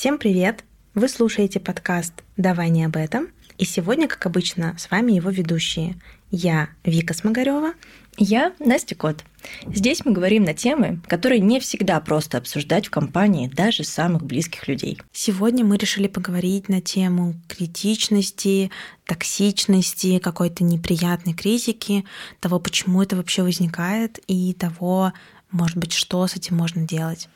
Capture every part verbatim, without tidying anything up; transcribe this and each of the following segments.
Всем привет! Вы слушаете подкаст «Давай не об этом», и сегодня, как обычно, с вами его ведущие. Я Вика Смогарёва. Я Настя Кот. Здесь мы говорим на темы, которые не всегда просто обсуждать в компании даже самых близких людей. Сегодня мы решили поговорить на тему критичности, токсичности, какой-то неприятной критики, того, почему это вообще возникает, и того, может быть, что с этим можно делать.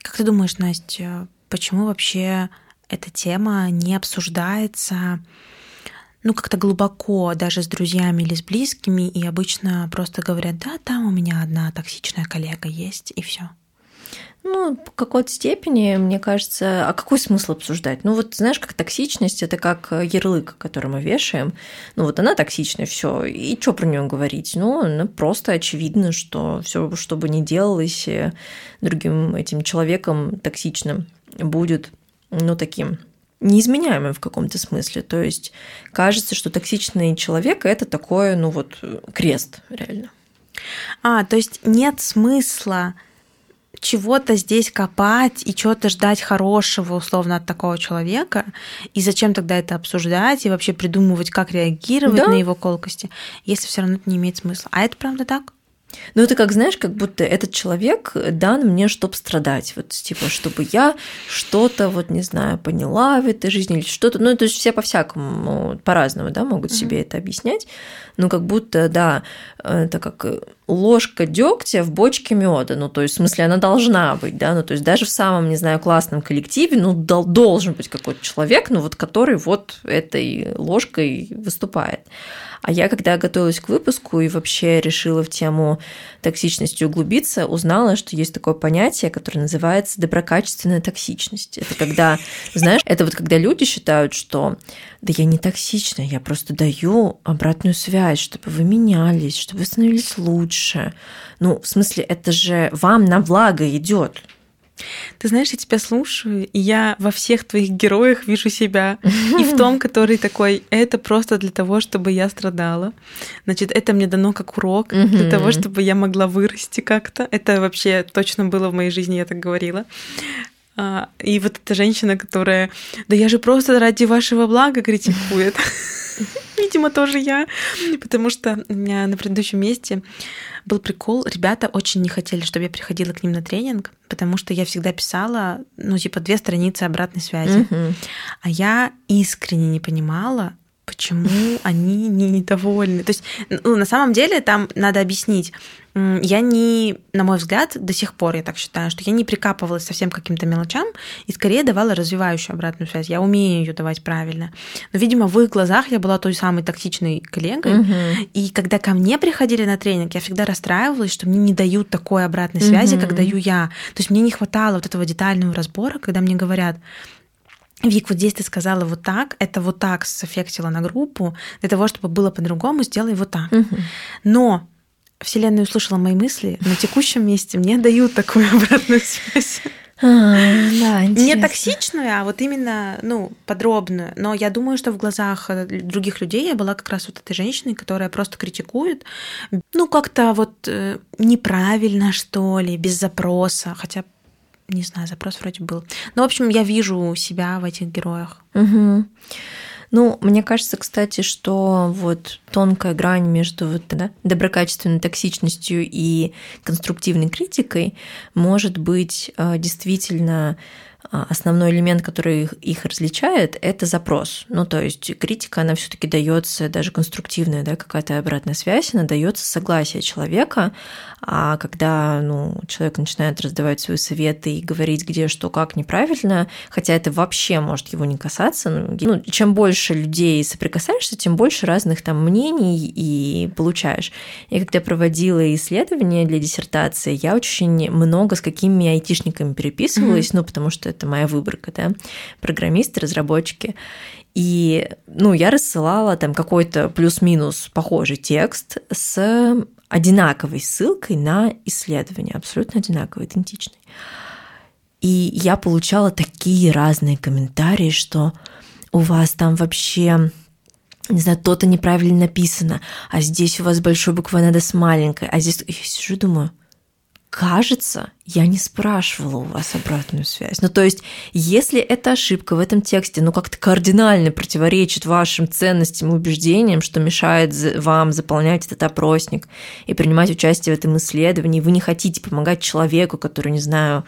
Как ты думаешь, Настя, почему вообще эта тема не обсуждается, ну, как-то глубоко, даже с друзьями или с близкими, и обычно просто говорят: да, там у меня одна токсичная коллега есть, и все? Ну, в какой-то степени, мне кажется, а какой смысл обсуждать? Ну, вот знаешь, как токсичность, это как ярлык, который мы вешаем. Ну, вот она токсичная, все. И что про нее говорить? Ну, ну, просто очевидно, что все, что бы ни делалось другим этим человеком токсичным, будет, ну, таким неизменяемым в каком-то смысле. То есть кажется, что токсичный человек – это такое, ну, вот крест, реально. А, то есть нет смысла чего-то здесь копать и чего-то ждать хорошего, условно, от такого человека, и зачем тогда это обсуждать и вообще придумывать, как реагировать, да, на его колкости, если все равно это не имеет смысла. А это правда так? Ну, это как, знаешь, как будто этот человек дан мне, чтобы страдать, вот типа, чтобы я что-то, вот не знаю, поняла в этой жизни или что-то, ну, то есть все по-всякому, по-разному, да, могут mm-hmm. себе это объяснять, но как будто, да, это как ложка дёгтя в бочке меда, ну, то есть, в смысле, она должна быть, да, ну, то есть даже в самом, не знаю, классном коллективе, ну, дол- должен быть какой-то человек, ну, вот который вот этой ложкой выступает. А я, когда готовилась к выпуску и вообще решила в тему токсичности углубиться, узнала, что есть такое понятие, которое называется доброкачественная токсичность. Это когда, знаешь, это вот когда люди считают, что да я не токсична, я просто даю обратную связь, чтобы вы менялись, чтобы вы становились лучше. Ну, в смысле, это же вам на благо идет. Ты знаешь, я тебя слушаю, и я во всех твоих героях вижу себя. И в том, который такой: это просто для того, чтобы я страдала. Значит, это мне дано как урок, mm-hmm. для того, чтобы я могла вырасти как-то. Это вообще точно было в моей жизни, я так говорила. И вот эта женщина, которая: да я же просто ради вашего блага критикует. Видимо, тоже я. Потому что у меня на предыдущем месте был прикол. Ребята очень не хотели, чтобы я приходила к ним на тренинг, потому что я всегда писала, ну, типа, две страницы обратной связи. Угу. А я искренне не понимала, почему они не недовольны. То есть, ну, на самом деле, там надо объяснить. Я не, на мой взгляд, до сих пор я так считаю, что я не прикапывалась совсем к каким-то мелочам и скорее давала развивающую обратную связь. Я умею ее давать правильно. Но, видимо, в их глазах я была той самой токсичной коллегой. Угу. И когда ко мне приходили на тренинг, я всегда расстраивалась, что мне не дают такой обратной связи, угу. как даю я. То есть мне не хватало вот этого детального разбора, когда мне говорят: Вик, вот здесь ты сказала вот так, это вот так саффектило на группу, для того, чтобы было по-другому, сделай вот так. Угу. Но Вселенная услышала мои мысли, на текущем месте мне дают такую обратную связь. Да, не токсичную, а вот именно, ну, подробную. Но я думаю, что в глазах других людей я была как раз вот этой женщиной, которая просто критикует, ну, как-то вот неправильно, что ли, без запроса, хотя не знаю, запрос вроде был. Ну, в общем, я вижу себя в этих героях. Угу. Ну, мне кажется, кстати, что вот тонкая грань между вот, да, доброкачественной токсичностью и конструктивной критикой может быть действительно основной элемент, который их различает, это запрос. Ну, то есть критика, она все-таки дается, даже конструктивная, да, какая-то обратная связь, она дается с согласия человека. А когда, ну, человек начинает раздавать свои советы и говорить, где что, как неправильно, хотя это вообще может его не касаться. Ну, чем больше людей соприкасаешься, тем больше разных там мнений и получаешь. И когда проводила исследования для диссертации, я очень много с какими айтишниками переписывалась, mm-hmm. ну, потому что это моя выборка, да, программисты, разработчики. И, ну, я рассылала там какой-то плюс-минус похожий текст с одинаковой ссылкой на исследование, абсолютно одинаковой, идентичной. И я получала такие разные комментарии, что у вас там вообще не знаю, то-то неправильно написано, а здесь у вас большой буквой надо с маленькой, а здесь... Я сижу и думаю, кажется, я не спрашивала у вас обратную связь. Ну, то есть, если эта ошибка в этом тексте, ну, как-то кардинально противоречит вашим ценностям и убеждениям, что мешает вам заполнять этот опросник и принимать участие в этом исследовании, вы не хотите помогать человеку, который, не знаю,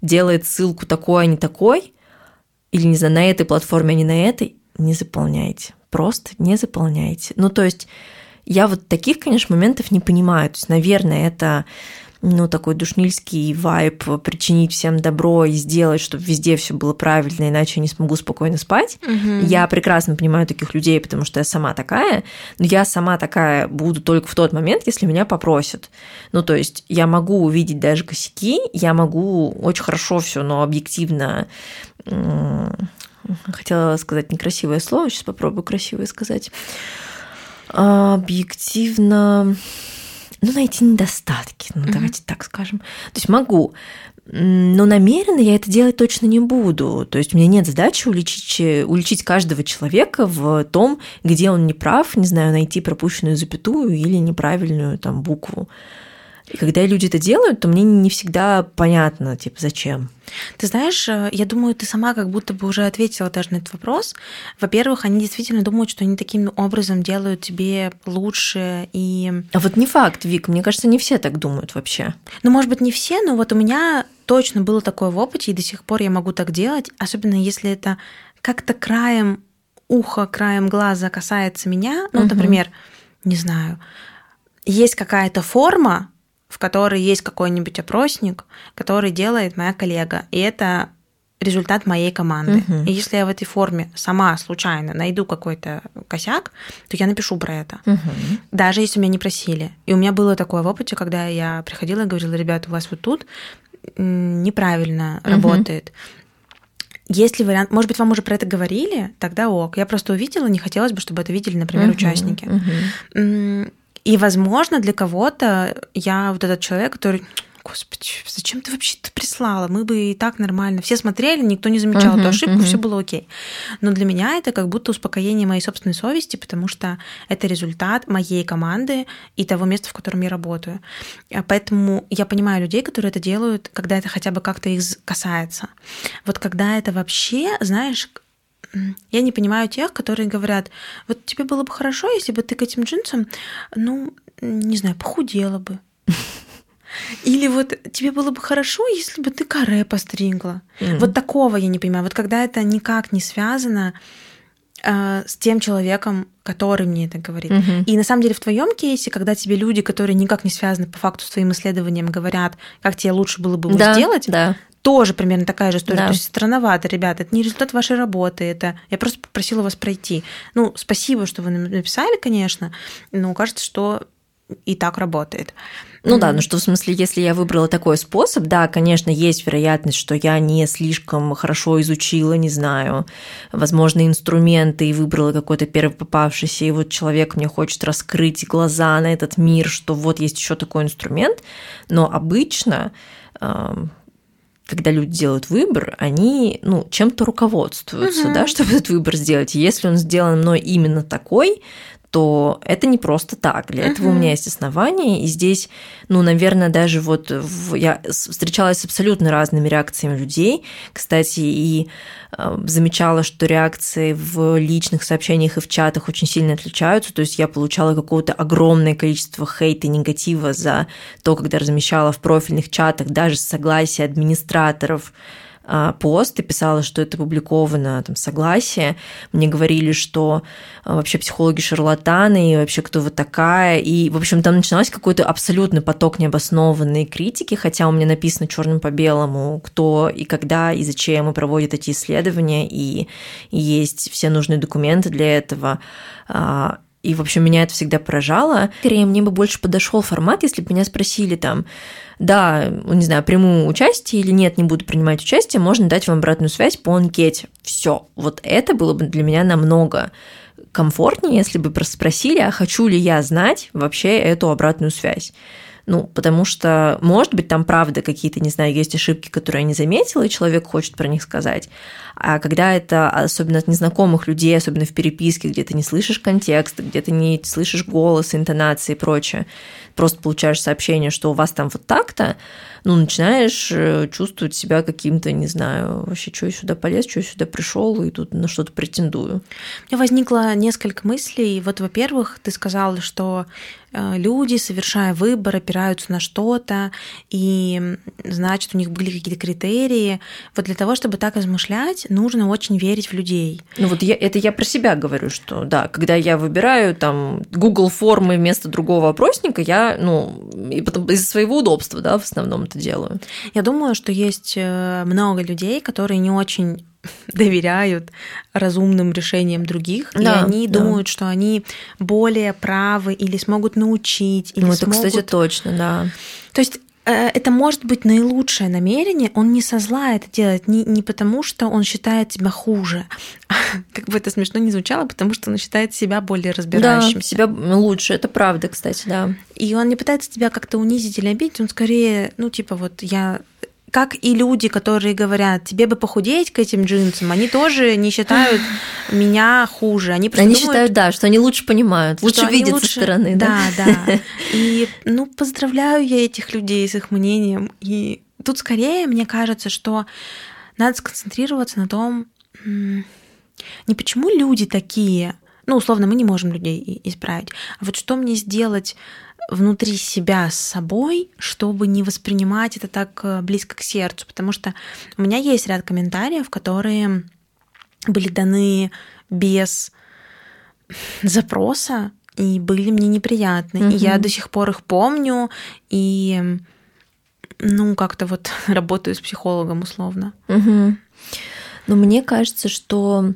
делает ссылку такой, а не такой, или, не знаю, на этой платформе, а не на этой, не заполняйте. Просто не заполняйте. Ну, то есть, я вот таких, конечно, моментов не понимаю. То есть, наверное, это, ну, такой душнильский вайб причинить всем добро и сделать, чтобы везде все было правильно, иначе я не смогу спокойно спать. Угу. Я прекрасно понимаю таких людей, потому что я сама такая, но я сама такая буду только в тот момент, если меня попросят. Ну, то есть, я могу увидеть даже косяки, я могу очень хорошо все, но объективно... Хотела сказать некрасивое слово, сейчас попробую красивое сказать. Объективно, ну, найти недостатки, ну, mm-hmm. давайте так скажем. То есть могу, но намеренно я это делать точно не буду. То есть у меня нет задачи уличить, уличить каждого человека в том, где он неправ, не знаю, найти пропущенную запятую или неправильную там букву. И когда люди это делают, то мне не всегда понятно, типа, зачем. Ты знаешь, я думаю, ты сама как будто бы уже ответила даже на этот вопрос. Во-первых, они действительно думают, что они таким образом делают тебе лучше и... А вот не факт, Вик, мне кажется, не все так думают вообще. Ну, может быть, не все, но вот у меня точно было такое в опыте, и до сих пор я могу так делать, особенно если это как-то краем уха, краем глаза касается меня. Ну, угу. Например, не знаю, есть какая-то форма, в которой есть какой-нибудь опросник, который делает моя коллега, и это результат моей команды. Угу. И если я в этой форме сама случайно найду какой-то косяк, то я напишу про это. Угу. Даже если меня не просили. И у меня было такое в опыте, когда я приходила и говорила: ребята, у вас вот тут неправильно угу. работает. Если вариант... Может быть, вам уже про это говорили, тогда ок. Я просто увидела, не хотелось бы, чтобы это видели, например, угу. участники. Угу. И, возможно, для кого-то я вот этот человек, который... Господи, зачем ты вообще это прислала? Мы бы и так нормально. Все смотрели, никто не замечал uh-huh, эту ошибку, uh-huh. все было окей. Но для меня это как будто успокоение моей собственной совести, потому что это результат моей команды и того места, в котором я работаю. Поэтому я понимаю людей, которые это делают, когда это хотя бы как-то их касается. Вот когда это вообще, знаешь... Я не понимаю тех, которые говорят: вот тебе было бы хорошо, если бы ты к этим джинсам, ну, не знаю, похудела бы. Или вот тебе было бы хорошо, если бы ты каре постригла. Mm-hmm. Вот такого я не понимаю. Вот когда это никак не связано э, с тем человеком, который мне это говорит. Mm-hmm. И на самом деле в твоем кейсе, когда тебе люди, которые никак не связаны по факту с твоим исследованием, говорят, как тебе лучше было бы да, сделать, да. Тоже примерно такая же история. Да. То есть странновато, ребята, это не результат вашей работы, это я просто попросила вас пройти. Ну, спасибо, что вы написали, конечно, но кажется, что и так работает. Ну mm-hmm. да, ну что в смысле, если я выбрала такой способ, да, конечно, есть вероятность, что я не слишком хорошо изучила, не знаю, возможно, инструменты и выбрала какой-то первый попавшийся, и вот человек мне хочет раскрыть глаза на этот мир, что вот есть еще такой инструмент, но обычно... когда люди делают выбор, они, ну, чем-то руководствуются, угу. да, чтобы этот выбор сделать. Если он сделан мной именно такой, то это не просто так. Для этого угу. у меня есть основания. И здесь, ну, наверное, даже вот в... я встречалась с абсолютно разными реакциями людей. Кстати, и замечала, что реакции в личных сообщениях и в чатах очень сильно отличаются. То есть я получала какое-то огромное количество хейта и негатива за то, когда размещала в профильных чатах даже с согласия администраторов пост и писала, что это опубликовано, там, согласие. Мне говорили, что вообще психологи шарлатаны, и вообще кто вы такая. И, в общем, там начинался какой-то абсолютный поток необоснованной критики, хотя у меня написано черным по белому, кто и когда и зачем и проводит эти исследования, и есть все нужные документы для этого. И, в общем, меня это всегда поражало. Скорее, мне бы больше подошел формат, если бы меня спросили там, да, не знаю, приму участие или нет, не буду принимать участие, можно дать вам обратную связь по анкете. Все, вот это было бы для меня намного комфортнее, если бы спросили, а хочу ли я знать вообще эту обратную связь. Ну, потому что, может быть, там правда какие-то, не знаю, есть ошибки, которые я не заметила, и человек хочет про них сказать. А когда это, особенно от незнакомых людей, особенно в переписке, где ты не слышишь контекста, где ты не слышишь голос, интонации и прочее, просто получаешь сообщение, что у вас там вот так-то, ну, начинаешь чувствовать себя каким-то, не знаю, вообще, что я сюда полез, что я сюда пришел и тут на что-то претендую. У меня возникло несколько мыслей. Вот, во-первых, ты сказала, что люди, совершая выбор, опираются на что-то, и, значит, у них были какие-то критерии. Вот для того, чтобы так размышлять, нужно очень верить в людей. Ну вот я, это я про себя говорю, что да, когда я выбираю там Google формы вместо другого опросника, я, ну, и потом из-за своего удобства, да, в основном это делаю. Я думаю, что есть много людей, которые не очень доверяют разумным решениям других, да, и они да. думают, что они более правы или смогут научить, или ну, это, смогут... кстати, точно, да. То есть это может быть наилучшее намерение, он не со зла это делает, не, не потому, что он считает себя хуже, как бы это смешно не звучало, потому что он считает себя более разбирающимся. Да, себя лучше, это правда, кстати, да. И он не пытается тебя как-то унизить или обидеть, он скорее, ну, типа вот я... Как и люди, которые говорят, тебе бы похудеть к этим джинсам, они тоже не считают меня хуже. Они, просто они думают, считают, да, что они лучше понимают, лучше видят лучше... со стороны. Да, да, да. И, ну, поздравляю я этих людей с их мнением. И тут скорее, мне кажется, что надо сконцентрироваться на том, не почему люди такие, ну, условно, мы не можем людей исправить, а вот что мне сделать внутри себя с собой, чтобы не воспринимать это так близко к сердцу, потому что у меня есть ряд комментариев, которые были даны без запроса и были мне неприятны. Mm-hmm. И я до сих пор их помню и, ну, как-то вот работаю с психологом условно. Mm-hmm. Но мне кажется, что...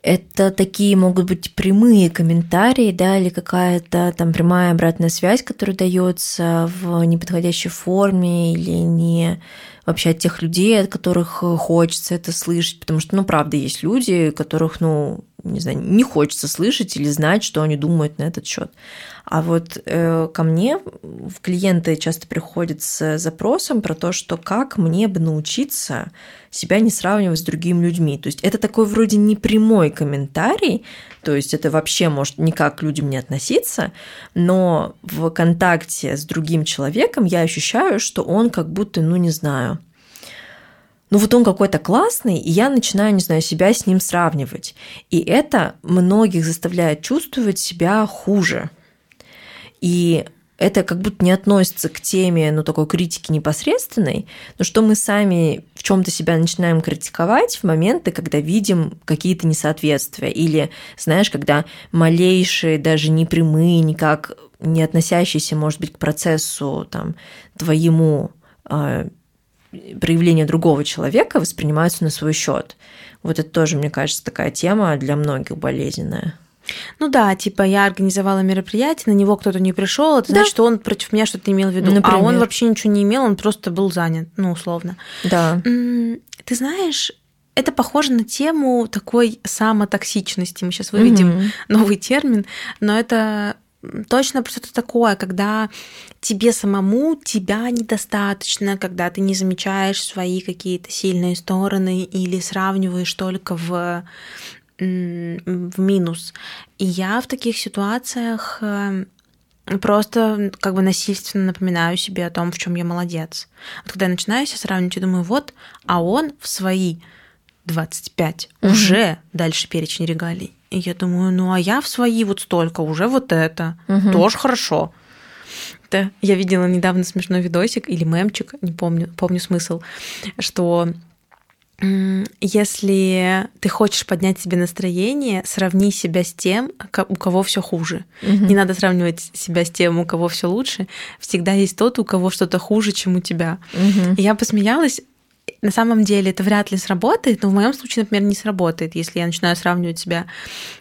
Это такие могут быть прямые комментарии, да, или какая-то там прямая обратная связь, которая дается в неподходящей форме или не вообще от тех людей, от которых хочется это слышать, потому что, ну, правда, есть люди, которых, ну, не знаю, не хочется слышать или знать, что они думают на этот счет. А вот э, ко мне в клиенты часто приходят с запросом про то, что как мне бы научиться себя не сравнивать с другими людьми. То есть это такой вроде не прямой комментарий, то есть это вообще может никак к людям не относиться, но в контакте с другим человеком я ощущаю, что он как будто, ну не знаю, ну вот он какой-то классный, и я начинаю, не знаю, себя с ним сравнивать. И это многих заставляет чувствовать себя хуже. И это как будто не относится к теме, ну, такой критики непосредственной, но что мы сами в чем-то себя начинаем критиковать в моменты, когда видим какие-то несоответствия, или, знаешь, когда малейшие, даже не прямые, никак не относящиеся, может быть, к процессу там, твоему э, проявления другого человека воспринимаются на свой счет. Вот это тоже, мне кажется, такая тема для многих болезненная. Ну да, типа я организовала мероприятие, на него кто-то не пришел, это да. значит, что он против меня что-то имел в виду. Например. А он вообще ничего не имел, он просто был занят, ну, условно. Да. Ты знаешь, это похоже на тему такой самотоксичности. Мы сейчас выведем угу. новый термин, но это точно что-то такое, когда тебе самому тебя недостаточно, когда ты не замечаешь свои какие-то сильные стороны или сравниваешь только в... в минус. И я в таких ситуациях просто как бы насильственно напоминаю себе о том, в чем я молодец. Вот когда я начинаю себя сравнивать, я думаю, вот, а он в свои двадцать пять mm-hmm. уже дальше перечень регалий. И я думаю, ну а я в свои вот столько, уже вот это, mm-hmm. тоже хорошо. Да. Я видела недавно смешной видосик или мемчик, не помню, помню смысл, что... Если ты хочешь поднять себе настроение, сравни себя с тем, у кого все хуже. Mm-hmm. Не надо сравнивать себя с тем, у кого все лучше. Всегда есть тот, у кого что-то хуже, чем у тебя. Mm-hmm. И я посмеялась. На самом деле это вряд ли сработает, но в моем случае, например, не сработает, если я начинаю сравнивать себя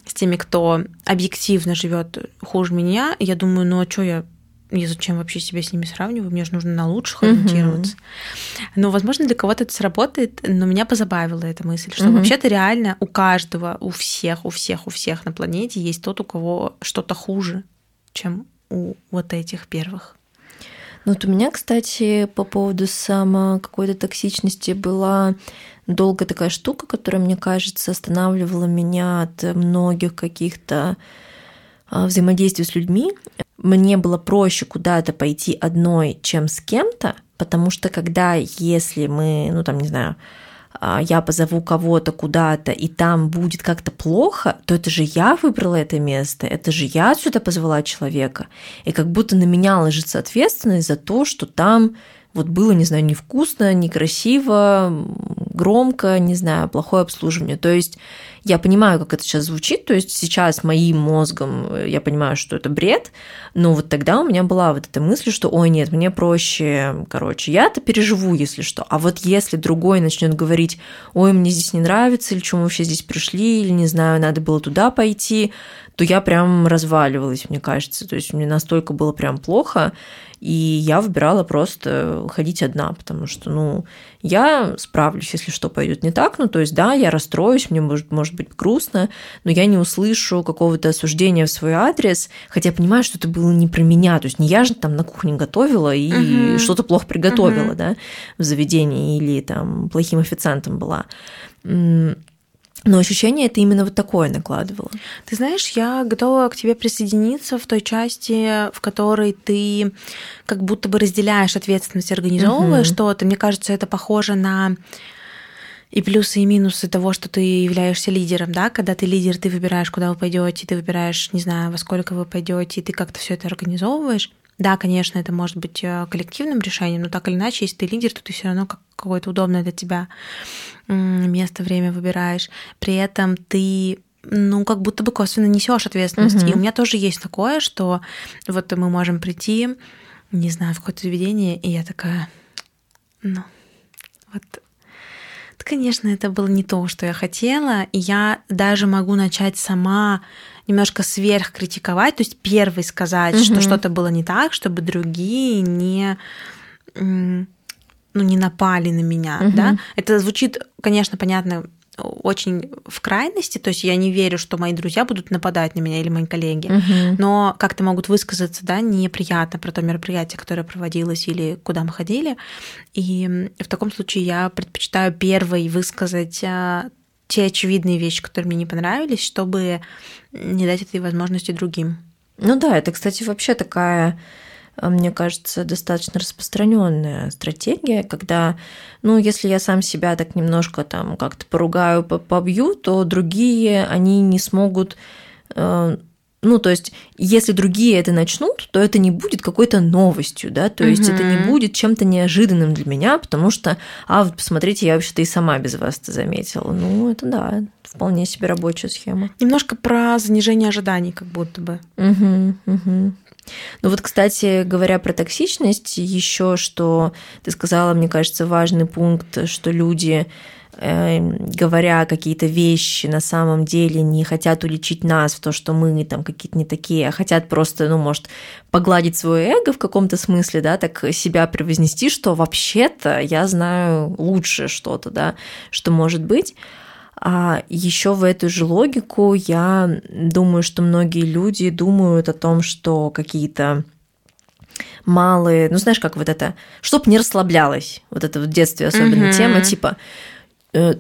с теми, кто объективно живет хуже меня. Я думаю, ну а что я? Я зачем вообще себя с ними сравниваю? Мне же нужно на лучших ориентироваться. Uh-huh. Но, возможно, для кого-то это сработает, но меня позабавила эта мысль, что uh-huh. вообще-то реально у каждого, у всех, у всех, у всех на планете есть тот, у кого что-то хуже, чем у вот этих первых. Ну, вот у меня, кстати, по поводу само какой-то токсичности была долго такая штука, которая, мне кажется, останавливала меня от многих каких-то взаимодействий с людьми. Мне было проще куда-то пойти одной, чем с кем-то, потому что когда, если мы, ну, там, не знаю, я позову кого-то куда-то, и там будет как-то плохо, то это же я выбрала это место, это же я отсюда позвала человека. И как будто на меня ложится ответственность за то, что там вот было, не знаю, невкусно, некрасиво, громко, не знаю, плохое обслуживание. То есть я понимаю, как это сейчас звучит, то есть сейчас моим мозгом я понимаю, что это бред, но вот тогда у меня была вот эта мысль, что ой, нет, мне проще, короче, я-то переживу, если что, а вот если другой начнет говорить, ой, мне здесь не нравится, или чему вообще здесь пришли, или, не знаю, надо было туда пойти, то я прям разваливалась, мне кажется, то есть мне настолько было прям плохо, и я выбирала просто ходить одна, потому что, ну, я справлюсь, если что пойдет не так, ну, то есть, да, я расстроюсь, мне может, может быть грустно, но я не услышу какого-то осуждения в свой адрес, хотя понимаю, что это было не про меня, то есть не я же там на кухне готовила и uh-huh. что-то плохо приготовила, uh-huh. да, в заведении или там плохим официантом была. Но ощущение это именно вот такое накладывало. Ты знаешь, я готова к тебе присоединиться в той части, в которой ты как будто бы разделяешь ответственность, организовывая mm-hmm. что-то. Мне кажется, это похоже на и плюсы, и минусы того, что ты являешься лидером, да? Когда ты лидер, ты выбираешь, куда вы пойдете, ты выбираешь, не знаю, во сколько вы пойдете, и ты как-то все это организовываешь. Да, конечно, это может быть коллективным решением, но так или иначе, если ты лидер, то ты все равно какое-то удобное для тебя место, время выбираешь. При этом ты, ну, как будто бы косвенно несешь ответственность. Угу. И у меня тоже есть такое, что вот мы можем прийти, не знаю, в какое-то заведение, и я такая, ну, вот... Конечно, это было не то, что я хотела, и я даже могу начать сама немножко сверхкритиковать, то есть первой сказать, mm-hmm. что что-то было не так, чтобы другие не, ну, не напали на меня, mm-hmm. да? Это звучит, конечно, понятно, очень в крайности, то есть я не верю, что мои друзья будут нападать на меня или мои коллеги, uh-huh. но как-то могут высказаться, да, неприятно про то мероприятие, которое проводилось или куда мы ходили, и в таком случае я предпочитаю первой высказать те очевидные вещи, которые мне не понравились, чтобы не дать этой возможности другим. Ну да, это, кстати, вообще такая... мне кажется, достаточно распространенная стратегия, когда, ну, если я сам себя так немножко там как-то поругаю, побью, то другие, они не смогут... Ну, то есть, если другие это начнут, то это не будет какой-то новостью, да, то есть, угу. это не будет чем-то неожиданным для меня, потому что, а, вот посмотрите, я вообще-то и сама без вас-то заметила. Ну, это да, вполне себе рабочая схема. Немножко про занижение ожиданий как будто бы. Угу, угу. Ну вот, кстати, говоря про токсичность, еще что ты сказала, мне кажется, важный пункт, что люди, говоря какие-то вещи, на самом деле не хотят уличить нас в то, что мы там какие-то не такие, а хотят просто, ну, может, погладить свое эго в каком-то смысле, да, так себя превознести, что вообще-то я знаю лучше что-то, да, что может быть. А еще в эту же логику я думаю, что многие люди думают о том, что какие-то малые... Ну, знаешь, как вот это... Чтоб не расслаблялась. Вот это вот в детстве особенно mm-hmm. тема, типа...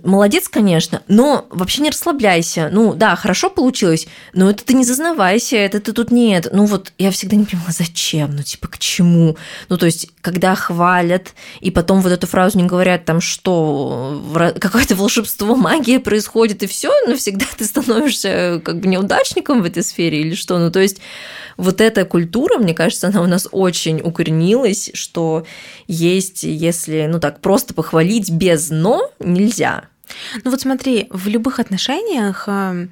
Молодец, конечно, но вообще не расслабляйся. Ну, да, хорошо получилось, но это ты не зазнавайся, это ты тут нет. Ну, вот я всегда не понимала, зачем, ну, типа, к чему? Ну, то есть, когда хвалят, и потом вот эту фразу не говорят, там, что какое-то волшебство, магия происходит, и все, но всегда ты становишься как бы неудачником в этой сфере или что? Ну, то есть, вот эта культура, мне кажется, она у нас очень укоренилась, что есть, если, ну, так, просто похвалить без «но» нельзя. Ну вот смотри, в любых отношениях э,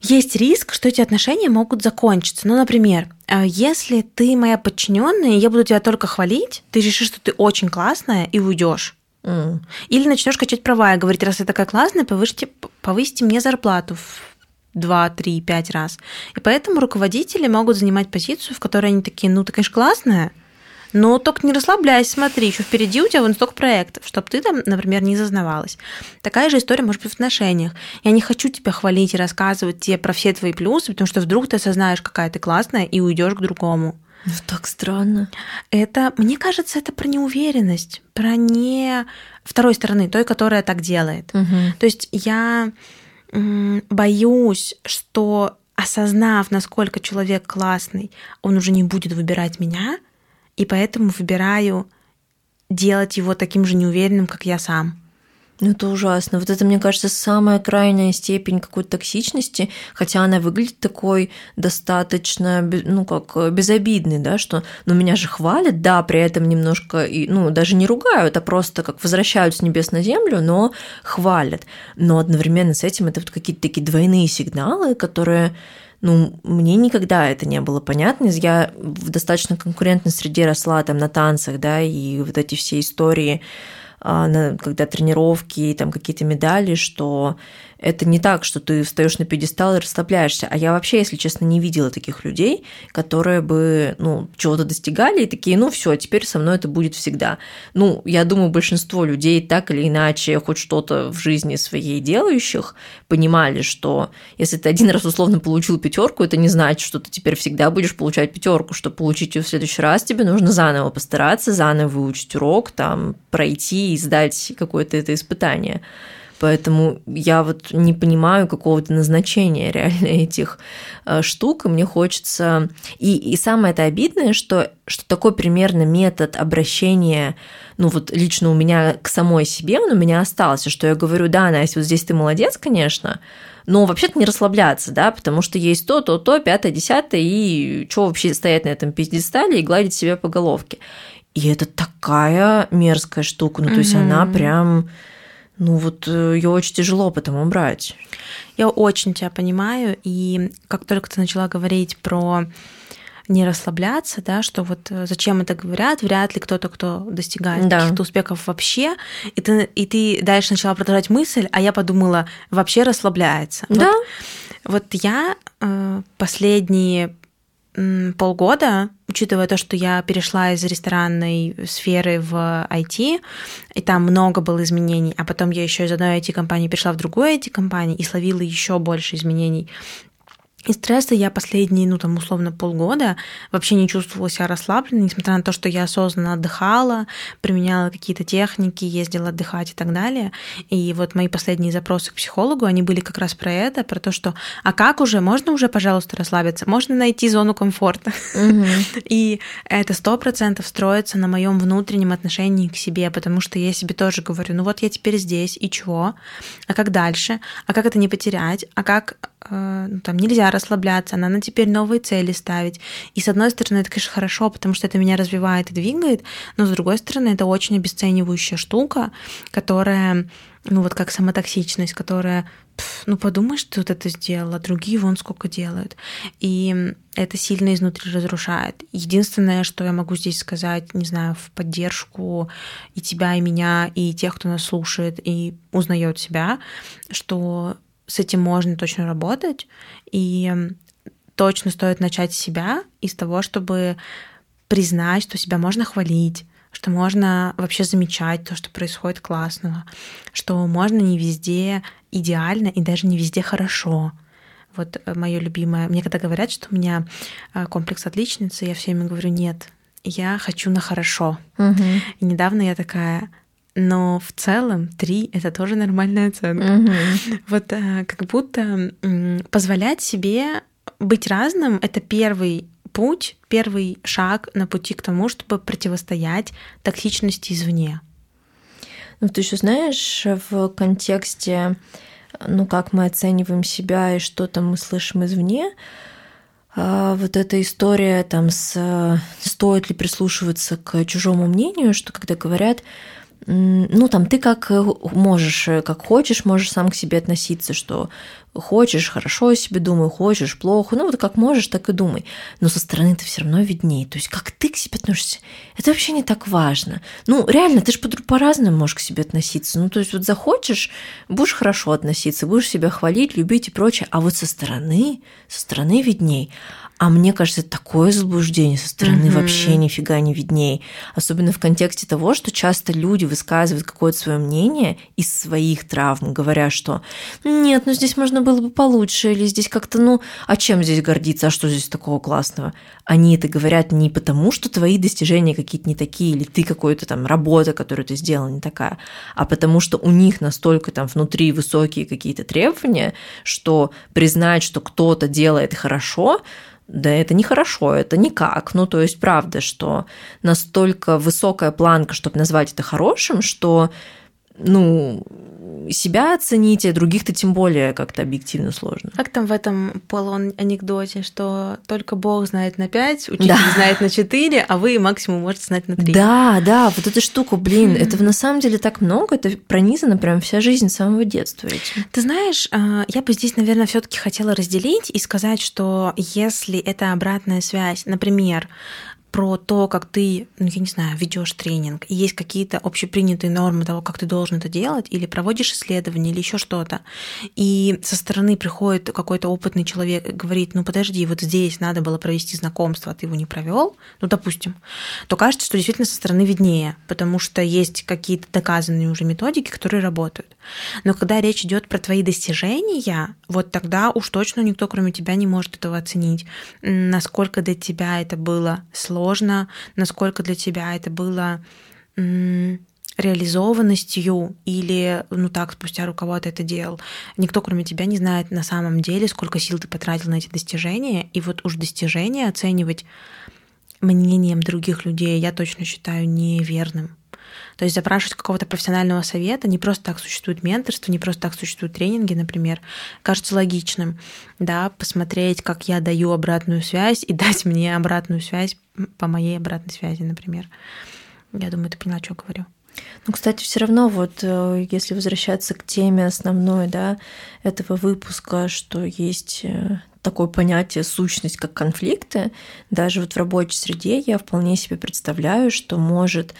есть риск, что эти отношения могут закончиться. Ну, например, э, если ты моя подчиненная, я буду тебя только хвалить, ты решишь, что ты очень классная, и уйдешь. Mm. Или начнешь качать права и говорить, раз я такая классная, повышите, повысите мне зарплату в два, три, пять раз. И поэтому руководители могут занимать позицию, в которой они такие, ну, ты, конечно, классная, но только не расслабляйся, смотри, еще впереди у тебя вон столько проектов, чтобы ты там, например, не зазнавалась. Такая же история может быть в отношениях. Я не хочу тебя хвалить и рассказывать тебе про все твои плюсы, потому что вдруг ты осознаешь, какая ты классная, и уйдешь к другому. Ну, так странно. Это, мне кажется, это про неуверенность, про не второй стороны, той, которая так делает. Угу. То есть я боюсь, что, осознав, насколько человек классный, он уже не будет выбирать меня, и поэтому выбираю делать его таким же неуверенным, как я сам. Ну, это ужасно. Вот это, мне кажется, самая крайняя степень какой-то токсичности, хотя она выглядит такой достаточно, ну, как безобидной, да, что, ну, меня же хвалят, да, при этом немножко, и, ну, даже не ругают, а просто как возвращают с небес на землю, но хвалят. Но одновременно с этим это вот какие-то такие двойные сигналы, которые... Ну, мне никогда это не было понятно. Я в достаточно конкурентной среде росла там на танцах, да, и вот эти все истории, когда тренировки, там какие-то медали, что это не так, что ты встаешь на пьедестал и расслабляешься. А я вообще, если честно, не видела таких людей, которые бы, ну, чего-то достигали и такие, ну, все, теперь со мной это будет всегда. Ну, я думаю, большинство людей так или иначе хоть что-то в жизни своей делающих понимали, что если ты один раз условно получил пятерку, это не значит, что ты теперь всегда будешь получать пятерку, что получить ее в следующий раз тебе нужно заново постараться, заново выучить урок, там, пройти и сдать какое-то это испытание. Поэтому я вот не понимаю какого-то назначения реально этих штук, и мне хочется... И, и самое это обидное, что, что такой примерно метод обращения, ну вот лично у меня к самой себе, он у меня остался, что я говорю, да, Настя, вот здесь ты молодец, конечно, но вообще-то не расслабляться, да, потому что есть то, то, то, пятое, десятое, и что вообще стоять на этом пьедестале и гладить себя по головке. И это такая мерзкая штука, ну то [S2] Угу. [S1] Есть она прям... Ну вот ее очень тяжело потом убрать. Я очень тебя понимаю, и как только ты начала говорить про не расслабляться, да, что вот зачем это говорят, вряд ли кто-то, кто достигает да. каких-то успехов вообще, и ты, и ты дальше начала продолжать мысль, а я подумала, вообще расслабляется. Да. Вот, вот я последние полгода, учитывая то, что я перешла из ресторанной сферы в ай ти, и там много было изменений, а потом я еще из одной ай ти-компании перешла в другую ай ти-компанию и словила еще больше изменений. И стресса я последние, ну, там, условно, полгода вообще не чувствовала себя расслабленной, несмотря на то, что я осознанно отдыхала, применяла какие-то техники, ездила отдыхать и так далее. И вот мои последние запросы к психологу, они были как раз про это, про то, что «А как уже? Можно уже, пожалуйста, расслабиться? Можно найти зону комфорта?» И это сто процентов строится на моем внутреннем отношении к себе, потому что я себе тоже говорю, ну вот я теперь здесь, и чего? А как дальше? А как это не потерять? А как... Ну, там нельзя расслабляться, надо теперь новые цели ставить. И с одной стороны, это, конечно, хорошо, потому что это меня развивает и двигает, но с другой стороны, это очень обесценивающая штука, которая, ну вот как самотоксичность, которая, ну подумаешь, ты вот это сделала, другие вон сколько делают. И это сильно изнутри разрушает. Единственное, что я могу здесь сказать, не знаю, в поддержку и тебя, и меня, и тех, кто нас слушает и узнает себя, что... С этим можно точно работать, и точно стоит начать с себя, из того, чтобы признать, что себя можно хвалить, что можно вообще замечать то, что происходит классного, что можно не везде идеально и даже не везде хорошо. Вот мое любимое. Мне когда говорят, что у меня комплекс отличницы, я все время говорю, нет, я хочу на хорошо. Угу. И недавно я такая... Но в целом три — это тоже нормальная оценка. Mm-hmm. Вот как будто позволять себе быть разным — это первый путь, первый шаг на пути к тому, чтобы противостоять токсичности извне. Ну, ты еще знаешь, в контексте, ну, как мы оцениваем себя и что там мы слышим извне, вот эта история там с «стоит ли прислушиваться к чужому мнению», что когда говорят, ну, там, ты как можешь, как хочешь, можешь сам к себе относиться, что хочешь, хорошо о себе думай, хочешь, плохо, ну, вот как можешь, так и думай. Но со стороны ты все равно виднее. То есть, как ты к себе относишься, это вообще не так важно. Ну, реально, ты же по-разному можешь к себе относиться. Ну, то есть, вот захочешь, будешь хорошо относиться, будешь себя хвалить, любить и прочее, а вот со стороны, со стороны видней. А мне кажется, такое заблуждение со стороны mm-hmm. вообще нифига не видней. Особенно в контексте того, что часто люди высказывают какое-то свое мнение из своих травм, говоря, что нет, ну здесь можно было бы получше, или здесь как-то, ну, а чем здесь гордиться, а что здесь такого классного? Они это говорят не потому, что твои достижения какие-то не такие, или ты какой-то там работа, которую ты сделал, не такая, а потому что у них настолько там внутри высокие какие-то требования, что признать, что кто-то делает хорошо, да это нехорошо, это никак. Ну, то есть, правда, что настолько высокая планка, чтобы назвать это хорошим, что, ну, себя оценить, а других-то тем более как-то объективно сложно. Как там в этом полон анекдоте, что только Бог знает на пять, учитель да. знает на четыре, а вы максимум можете знать на три. Да, да, вот эта штука, блин, mm-hmm. это на самом деле так много, это пронизано прям вся жизнь с самого детства этим. Ты знаешь, я бы здесь, наверное, все-таки хотела разделить и сказать, что если это обратная связь, например, про то, как ты, ну, я не знаю, ведешь тренинг, и есть какие-то общепринятые нормы того, как ты должен это делать, или проводишь исследования, или еще что-то, и со стороны приходит какой-то опытный человек и говорит, ну, подожди, вот здесь надо было провести знакомство, а ты его не провел, ну, допустим, то кажется, что действительно со стороны виднее, потому что есть какие-то доказанные уже методики, которые работают. Но когда речь идет про твои достижения, вот тогда уж точно никто, кроме тебя, не может этого оценить, насколько для тебя это было сложно, сложно, насколько для тебя это было м- реализованностью или, ну так, спустя рукава ты это делал. Никто, кроме тебя, не знает на самом деле, сколько сил ты потратил на эти достижения. И вот уж достижения оценивать мнением других людей я точно считаю неверным. То есть запрашивать какого-то профессионального совета, не просто так существует менторство, не просто так существуют тренинги, например, кажется логичным, да, посмотреть, как я даю обратную связь и дать мне обратную связь по моей обратной связи, например. Я думаю, ты поняла, что я говорю. Ну, кстати, все равно вот, если возвращаться к теме основной, да, этого выпуска, что есть такое понятие сущность, как конфликты, даже вот в рабочей среде я вполне себе представляю, что может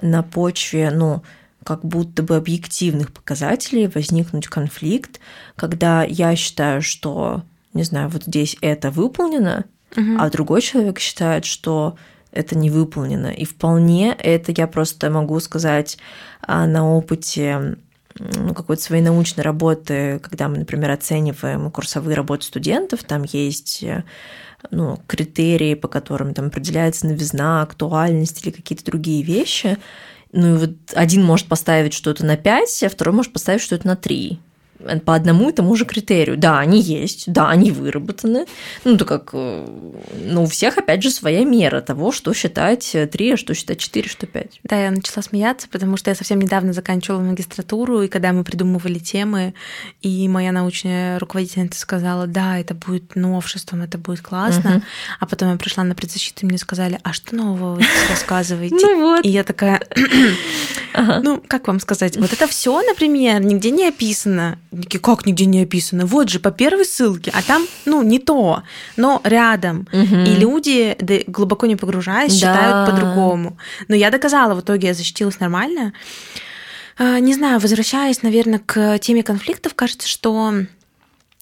на почве, ну, как будто бы объективных показателей возникнуть конфликт, когда я считаю, что, не знаю, вот здесь это выполнено, угу. а другой человек считает, что это не выполнено. И вполне это я просто могу сказать на опыте какой-то своей научной работы, когда мы, например, оцениваем курсовые работы студентов, там есть, ну, критерии, по которым там определяется новизна, актуальность или какие-то другие вещи. Ну и вот один может поставить что-то на пять, а второй может поставить что-то на три. По одному и тому же критерию. Да, они есть, да, они выработаны. Ну, то как, ну, у всех, опять же, своя мера того, что считать три, а что считать четыре, что пять. Да, я начала смеяться, потому что я совсем недавно заканчивала магистратуру, и когда мы придумывали темы, и моя научная руководительница сказала, да, это будет новшеством, это будет классно. Угу. А потом я пришла на предзащиту, и мне сказали, а что нового вы здесь рассказываете? Ну вот. И я такая, ну, как вам сказать, вот это все, например, нигде не описано. Как нигде не описано? Вот же, по первой ссылке, а там, ну, не то, но рядом. Угу. И люди, да, глубоко не погружаясь, да. считают по-другому. Но я доказала, в итоге я защитилась нормально. Не знаю, возвращаясь, наверное, к теме конфликтов, кажется, что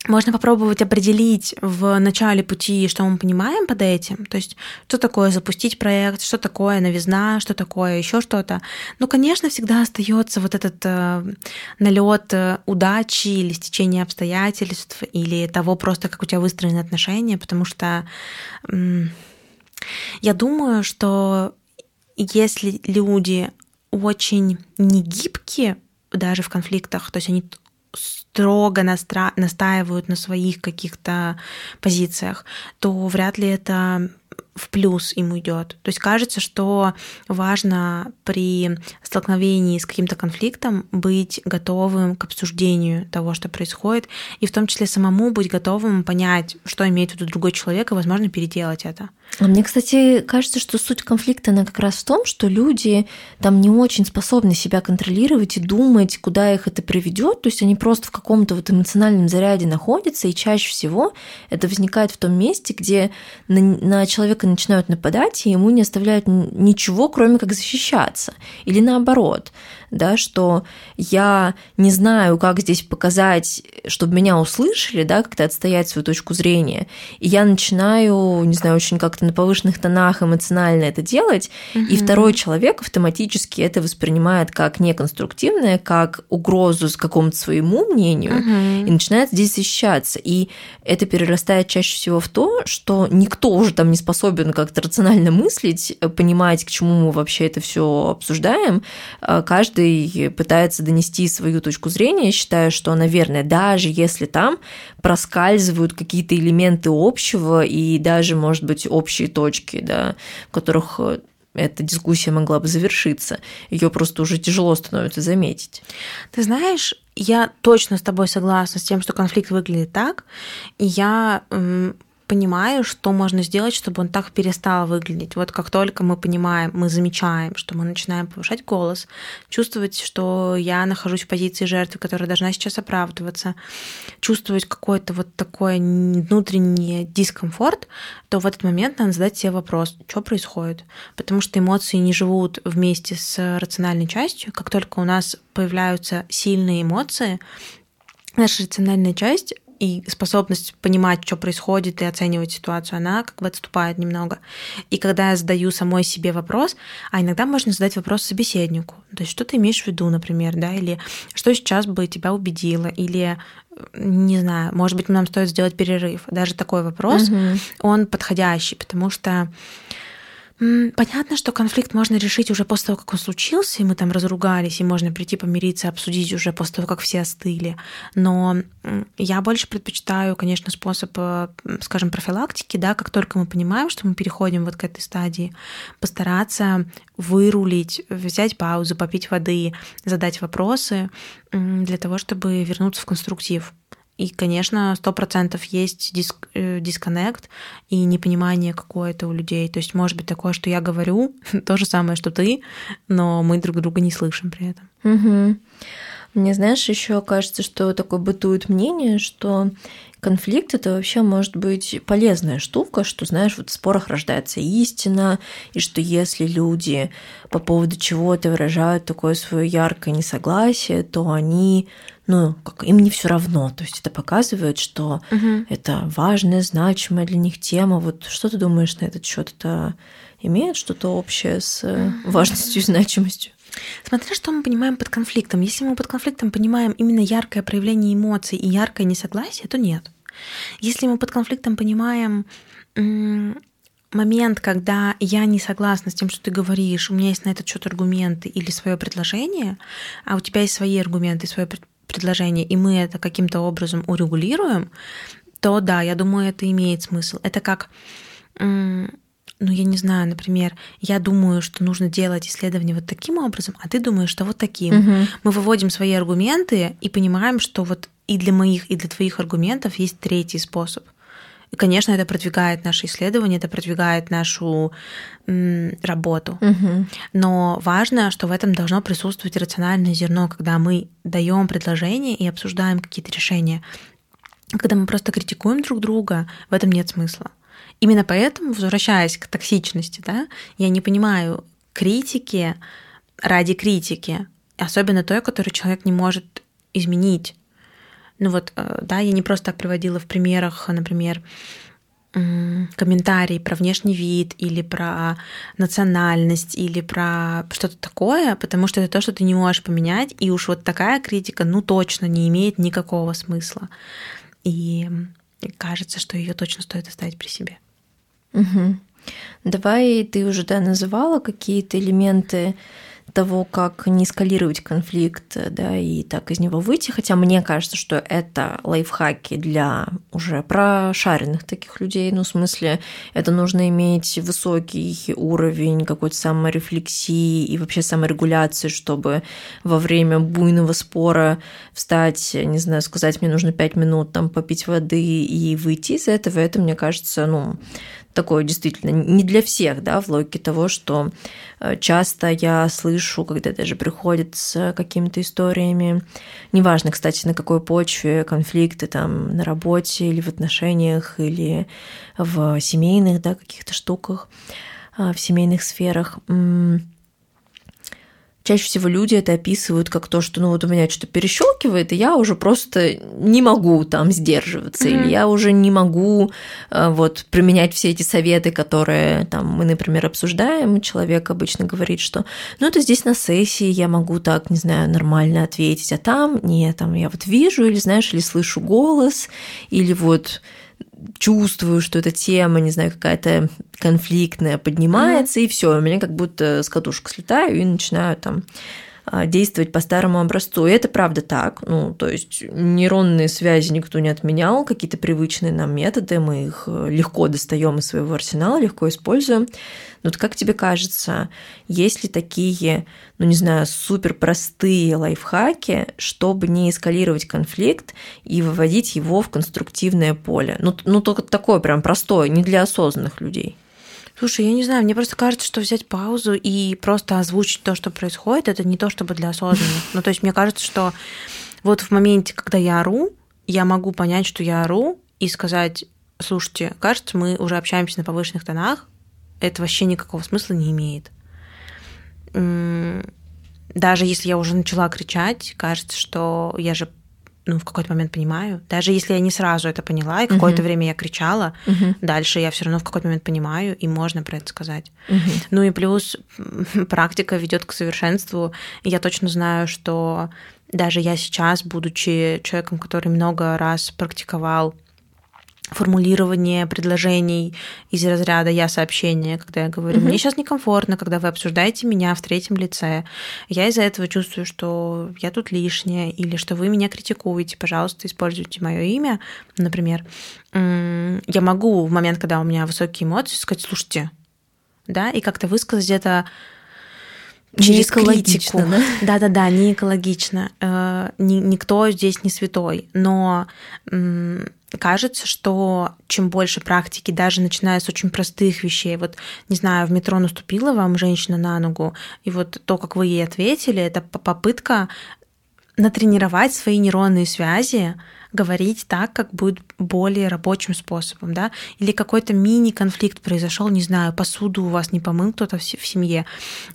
можно попробовать определить в начале пути, что мы понимаем под этим, то есть что такое запустить проект, что такое новизна, что такое еще что-то. Но, конечно, всегда остается вот этот э, налет удачи или стечения обстоятельств или того просто, как у тебя выстроены отношения, потому что э, я думаю, что если люди очень негибкие даже в конфликтах, то есть они строго настра... настаивают на своих каких-то позициях, то вряд ли это в плюс им уйдет. То есть кажется, что важно при столкновении с каким-то конфликтом быть готовым к обсуждению того, что происходит, и в том числе самому быть готовым понять, что имеет в виду другой человек, и, возможно, переделать это. А мне, кстати, кажется, что суть конфликта, она как раз в том, что люди там не очень способны себя контролировать и думать, куда их это приведет. То есть они просто в каком-то вот эмоциональном заряде находятся, и чаще всего это возникает в том месте, где на, на человека человека начинают нападать, и ему не оставляют ничего, кроме как защищаться. Или наоборот, да, что я не знаю, как здесь показать, чтобы меня услышали, да, как-то отстоять свою точку зрения, и я начинаю, не знаю, очень как-то на повышенных тонах эмоционально это делать, угу. и второй человек автоматически это воспринимает как неконструктивное, как угрозу с какому-то своему мнению, угу. и начинает здесь защищаться. И это перерастает чаще всего в то, что никто уже там не способен как-то рационально мыслить, понимать, к чему мы вообще это все обсуждаем. Каждый пытается донести свою точку зрения, считая, что она верная, даже если там проскальзывают какие-то элементы общего и даже, может быть, общие точки, да, в которых эта дискуссия могла бы завершиться. Ее просто уже тяжело становится заметить. Ты знаешь, я точно с тобой согласна с тем, что конфликт выглядит так, и я понимаю, что можно сделать, чтобы он так перестал выглядеть. Вот как только мы понимаем, мы замечаем, что мы начинаем повышать голос, чувствовать, что я нахожусь в позиции жертвы, которая должна сейчас оправдываться, чувствовать какой-то вот такой внутренний дискомфорт, то в этот момент надо задать себе вопрос, что происходит. Потому что эмоции не живут вместе с рациональной частью. Как только у нас появляются сильные эмоции, наша рациональная часть и способность понимать, что происходит, и оценивать ситуацию, она как бы отступает немного. И когда я задаю самой себе вопрос, а иногда можно задать вопрос собеседнику. То есть, что ты имеешь в виду, например, да, или что сейчас бы тебя убедило, или, не знаю, может быть, нам стоит сделать перерыв. Даже такой вопрос, угу. он подходящий, потому что понятно, что конфликт можно решить уже после того, как он случился, и мы там разругались, и можно прийти помириться, обсудить уже после того, как все остыли. Но я больше предпочитаю, конечно, способ, скажем, профилактики, да, как только мы понимаем, что мы переходим вот к этой стадии, постараться вырулить, взять паузу, попить воды, задать вопросы для того, чтобы вернуться в конструктив. И, конечно, сто процентов есть диск, дисконнект и непонимание какое-то у людей. То есть может быть такое, что я говорю то же самое, что ты, но мы друг друга не слышим при этом. Угу. Мне, знаешь, еще кажется, что такое бытует мнение, что конфликт — это вообще может быть полезная штука, что, знаешь, вот в спорах рождается истина, и что если люди по поводу чего-то выражают такое свое яркое несогласие, то они, ну, как, им не все равно. То есть это показывает, что угу. это важная, значимая для них тема. Вот что ты думаешь на этот счет? Это имеет что-то общее с важностью и значимостью? Смотря что мы понимаем под конфликтом. Если мы под конфликтом понимаем именно яркое проявление эмоций и яркое несогласие, то нет. Если мы под конфликтом понимаем м- момент, когда я не согласна с тем, что ты говоришь, у меня есть на этот счет аргументы или свое предложение, а у тебя есть свои аргументы и свое предложение, и мы это каким-то образом урегулируем, то да, я думаю, это имеет смысл. Это как... М- Ну, я не знаю, например, я думаю, что нужно делать исследование вот таким образом, а ты думаешь, что вот таким. Uh-huh. Мы выводим свои аргументы и понимаем, что вот и для моих, и для твоих аргументов есть третий способ. И, конечно, это продвигает наше исследование, это продвигает нашу м, работу. Uh-huh. Но важно, что в этом должно присутствовать рациональное зерно, когда мы даем предложения и обсуждаем какие-то решения. Когда мы просто критикуем друг друга, в этом нет смысла. Именно поэтому, возвращаясь к токсичности, да, я не понимаю критики ради критики, особенно той, которую человек не может изменить. Ну вот, да, я не просто так приводила в примерах, например, комментарий про внешний вид или про национальность или про что-то такое, потому что это то, что ты не можешь поменять, и уж вот такая критика, ну, точно не имеет никакого смысла. И... И кажется, что ее точно стоит оставить при себе. Угу. Давай, ты уже, да, называла какие-то элементы того, как не эскалировать конфликт, да, и так из него выйти. Хотя мне кажется, что это лайфхаки для уже прошаренных таких людей. Ну, в смысле, это нужно иметь высокий уровень какой-то саморефлексии и вообще саморегуляции, чтобы во время буйного спора встать, не знаю, сказать, мне нужно пять минут там попить воды и выйти из этого. Это, мне кажется, ну... такое действительно не для всех, да, в логике того, что часто я слышу, когда даже приходят с какими-то историями, неважно, кстати, на какой почве, конфликты там на работе или в отношениях, или в семейных, да, каких-то штуках, в семейных сферах. Чаще всего люди это описывают как то, что ну вот у меня что-то перещелкивает, и я уже просто не могу там сдерживаться, mm-hmm. или я уже не могу вот применять все эти советы, которые там мы, например, обсуждаем. Человек обычно говорит, что ну это здесь на сессии я могу так, не знаю, нормально ответить, а там нет, там я вот вижу или, знаешь, или слышу голос, или вот чувствую, что эта тема, не знаю, какая-то конфликтная поднимается, mm-hmm. и все, у меня как будто с катушек слетаю и начинаю там действовать по старому образцу. И это правда так. Ну, то есть нейронные связи никто не отменял, какие-то привычные нам методы, мы их легко достаем из своего арсенала, легко используем. Но вот как тебе кажется, есть ли такие, ну, не знаю, суперпростые лайфхаки, чтобы не эскалировать конфликт и выводить его в конструктивное поле? Ну, ну только такое прям простое, не для осознанных людей. Слушай, я не знаю, мне просто кажется, что взять паузу и просто озвучить то, что происходит, это не то чтобы для осознанных. Ну, то есть мне кажется, что вот в моменте, когда я ору, я могу понять, что я ору, и сказать: слушайте, кажется, мы уже общаемся на повышенных тонах, это вообще никакого смысла не имеет. Даже если я уже начала кричать, кажется, что я же ну, в какой-то момент понимаю. Даже если я не сразу это поняла, и какое-то uh-huh. время я кричала, uh-huh. дальше я все равно в какой-то момент понимаю, и можно про это сказать. Uh-huh. Ну и плюс практика ведет к совершенству. Я точно знаю, что даже я сейчас, будучи человеком, который много раз практиковал формулирование предложений из разряда «я сообщение», когда я говорю, мне сейчас некомфортно, когда вы обсуждаете меня в третьем лице, я из-за этого чувствую, что я тут лишняя, или что вы меня критикуете, пожалуйста, используйте мое имя, например. Я могу в момент, когда у меня высокие эмоции, сказать: слушайте, да, и как-то высказать это через критику. Да-да-да, не экологично. Никто здесь не святой, но... Кажется, что чем больше практики, даже начиная с очень простых вещей, вот, не знаю, в метро наступила вам женщина на ногу, и вот то, как вы ей ответили, это попытка натренировать свои нейронные связи, говорить так, как будет более рабочим способом, да, или какой-то мини-конфликт произошел, не знаю, посуду у вас не помыл кто-то в семье,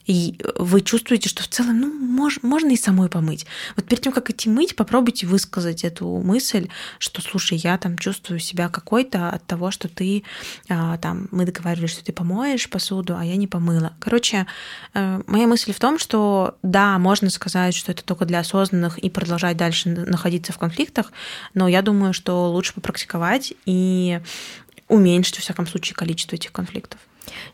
и вы чувствуете, что в целом, ну, мож, можно и самой помыть. Вот перед тем, как идти мыть, попробуйте высказать эту мысль, что, слушай, я там чувствую себя какой-то от того, что ты, там, мы договаривались, что ты помоешь посуду, а я не помыла. Короче, моя мысль в том, что да, можно сказать, что это только для осознанных и продолжать дальше находиться в конфликтах, но я думаю, что лучше попрактиковать и уменьшить, во всяком случае, количество этих конфликтов.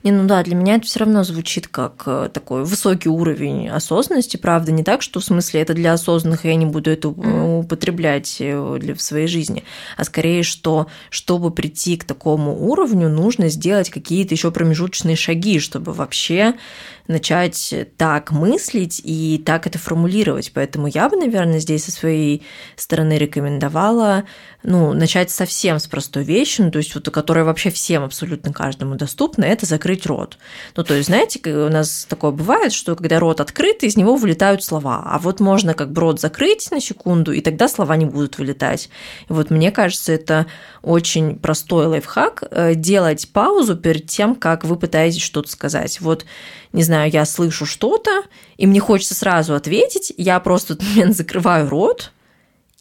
Не, ну да, для меня это все равно звучит как такой высокий уровень осознанности, правда, не так, что в смысле это для осознанных, я не буду это mm-hmm. употреблять в своей жизни, а скорее, что чтобы прийти к такому уровню, нужно сделать какие-то еще промежуточные шаги, чтобы вообще начать так мыслить и так это формулировать. Поэтому я бы, наверное, здесь со своей стороны рекомендовала ну, начать совсем с простой вещи, ну, то есть вот, которая вообще всем абсолютно каждому доступна, это закрыть рот. Ну, то есть, знаете, у нас такое бывает, что когда рот открыт, из него вылетают слова, а вот можно как бы рот закрыть на секунду, и тогда слова не будут вылетать. И вот мне кажется, это очень простой лайфхак – делать паузу перед тем, как вы пытаетесь что-то сказать. Вот, не знаю, я слышу что-то, и мне хочется сразу ответить, я просто в этот момент закрываю рот,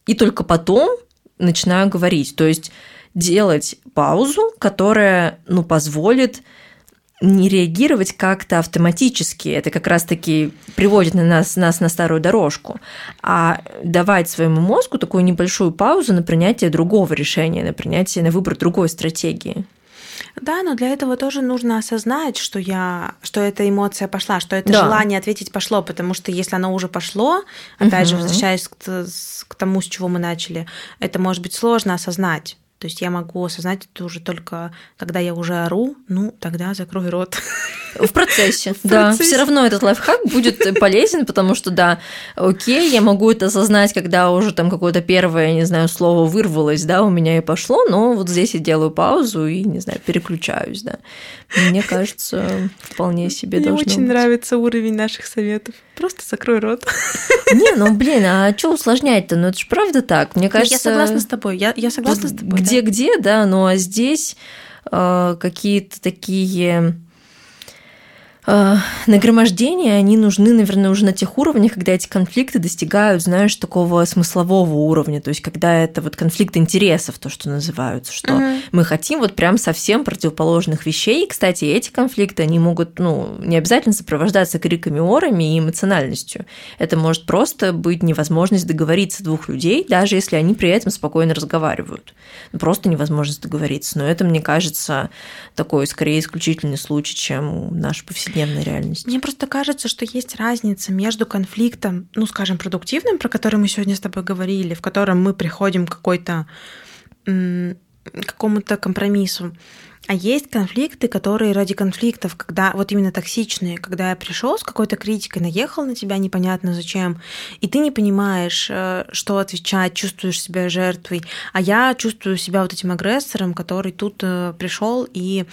и только потом начинаю говорить. То есть, делать паузу, которая, ну, позволит не реагировать как-то автоматически. Это как раз-таки приводит на нас, нас на старую дорожку. А давать своему мозгу такую небольшую паузу на принятие другого решения, на принятие, на выбор другой стратегии. Да, но для этого тоже нужно осознать, что я, что эта эмоция пошла, что это да. желание ответить пошло, потому что если оно уже пошло, опять угу. же, возвращаясь к, к тому, с чего мы начали, это может быть сложно осознать. То есть я могу осознать это уже только, когда я уже ору, ну, тогда закрой рот. В процессе, в да. Процессе. Все равно этот лайфхак будет полезен, потому что, да, окей, я могу это осознать, когда уже там какое-то первое, не знаю, слово вырвалось, да, у меня и пошло, но вот здесь я делаю паузу и, не знаю, переключаюсь, да. Мне кажется, вполне себе должно быть. Мне очень нравится уровень наших советов. Просто закрой рот. Не, ну, блин, а что усложнять-то? Ну, это же правда так. Мне кажется... Я согласна с тобой, я, я согласна с тобой. Где-где, да, ну, а здесь э, какие-то такие... нагромождения, они нужны, наверное, уже на тех уровнях, когда эти конфликты достигают, знаешь, такого смыслового уровня, то есть когда это вот конфликт интересов, то, что называют, что uh-huh. мы хотим вот прям совсем противоположных вещей. И, кстати, эти конфликты, они могут, ну, не обязательно сопровождаться криками, орами и эмоциональностью. Это может просто быть невозможность договориться двух людей, даже если они при этом спокойно разговаривают. Просто невозможность договориться. Но это, мне кажется, такой, скорее, исключительный случай, чем наш повседневный реальность. Мне просто кажется, что есть разница между конфликтом, ну, скажем, продуктивным, про который мы сегодня с тобой говорили, в котором мы приходим к какой-то, м- какому-то компромиссу. А есть конфликты, которые ради конфликтов, когда вот именно токсичные, когда я пришел с какой-то критикой, наехал на тебя непонятно зачем, и ты не понимаешь, что отвечать, чувствуешь себя жертвой, а я чувствую себя вот этим агрессором, который тут пришел и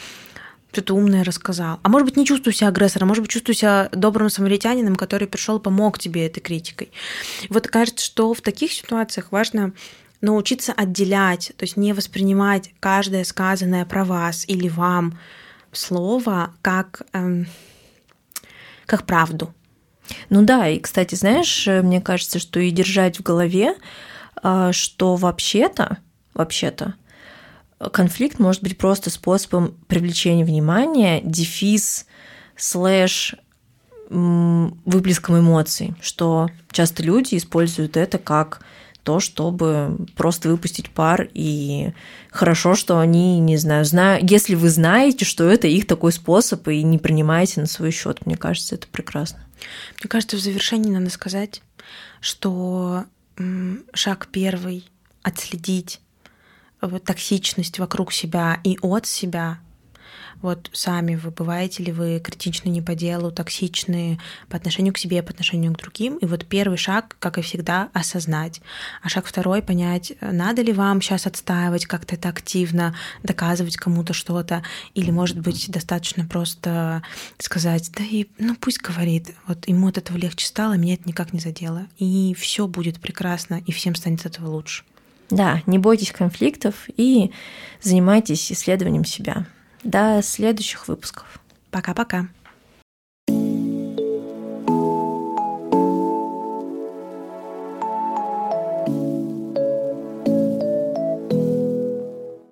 что-то умное рассказал. А может быть, не чувствую себя агрессором, а может быть, чувствую себя добрым самаритянином, который пришел и помог тебе этой критикой. Вот кажется, что в таких ситуациях важно научиться отделять, то есть не воспринимать каждое сказанное про вас или вам слово как, эм, как правду. Ну да, и, кстати, знаешь, мне кажется, что и держать в голове, что вообще-то, вообще-то, конфликт может быть просто способом привлечения внимания, дефис, слэш, выплеском эмоций, что часто люди используют это как то, чтобы просто выпустить пар, и хорошо, что они, не знаю, знают, если вы знаете, что это их такой способ, и не принимаете на свой счет, мне кажется, это прекрасно. Мне кажется, в завершении надо сказать, что шаг первый – отследить токсичность вокруг себя и от себя. Вот сами вы, бываете ли вы критичны не по делу, токсичны по отношению к себе, по отношению к другим. И вот первый шаг, как и всегда, осознать. А шаг второй — понять, надо ли вам сейчас отстаивать как-то это активно, доказывать кому-то что-то, или, может быть, достаточно просто сказать, да и ну пусть говорит, вот ему от этого легче стало, меня это никак не задело. И все будет прекрасно, и всем станет от этого лучше. Да, не бойтесь конфликтов и занимайтесь исследованием себя. До следующих выпусков. Пока-пока.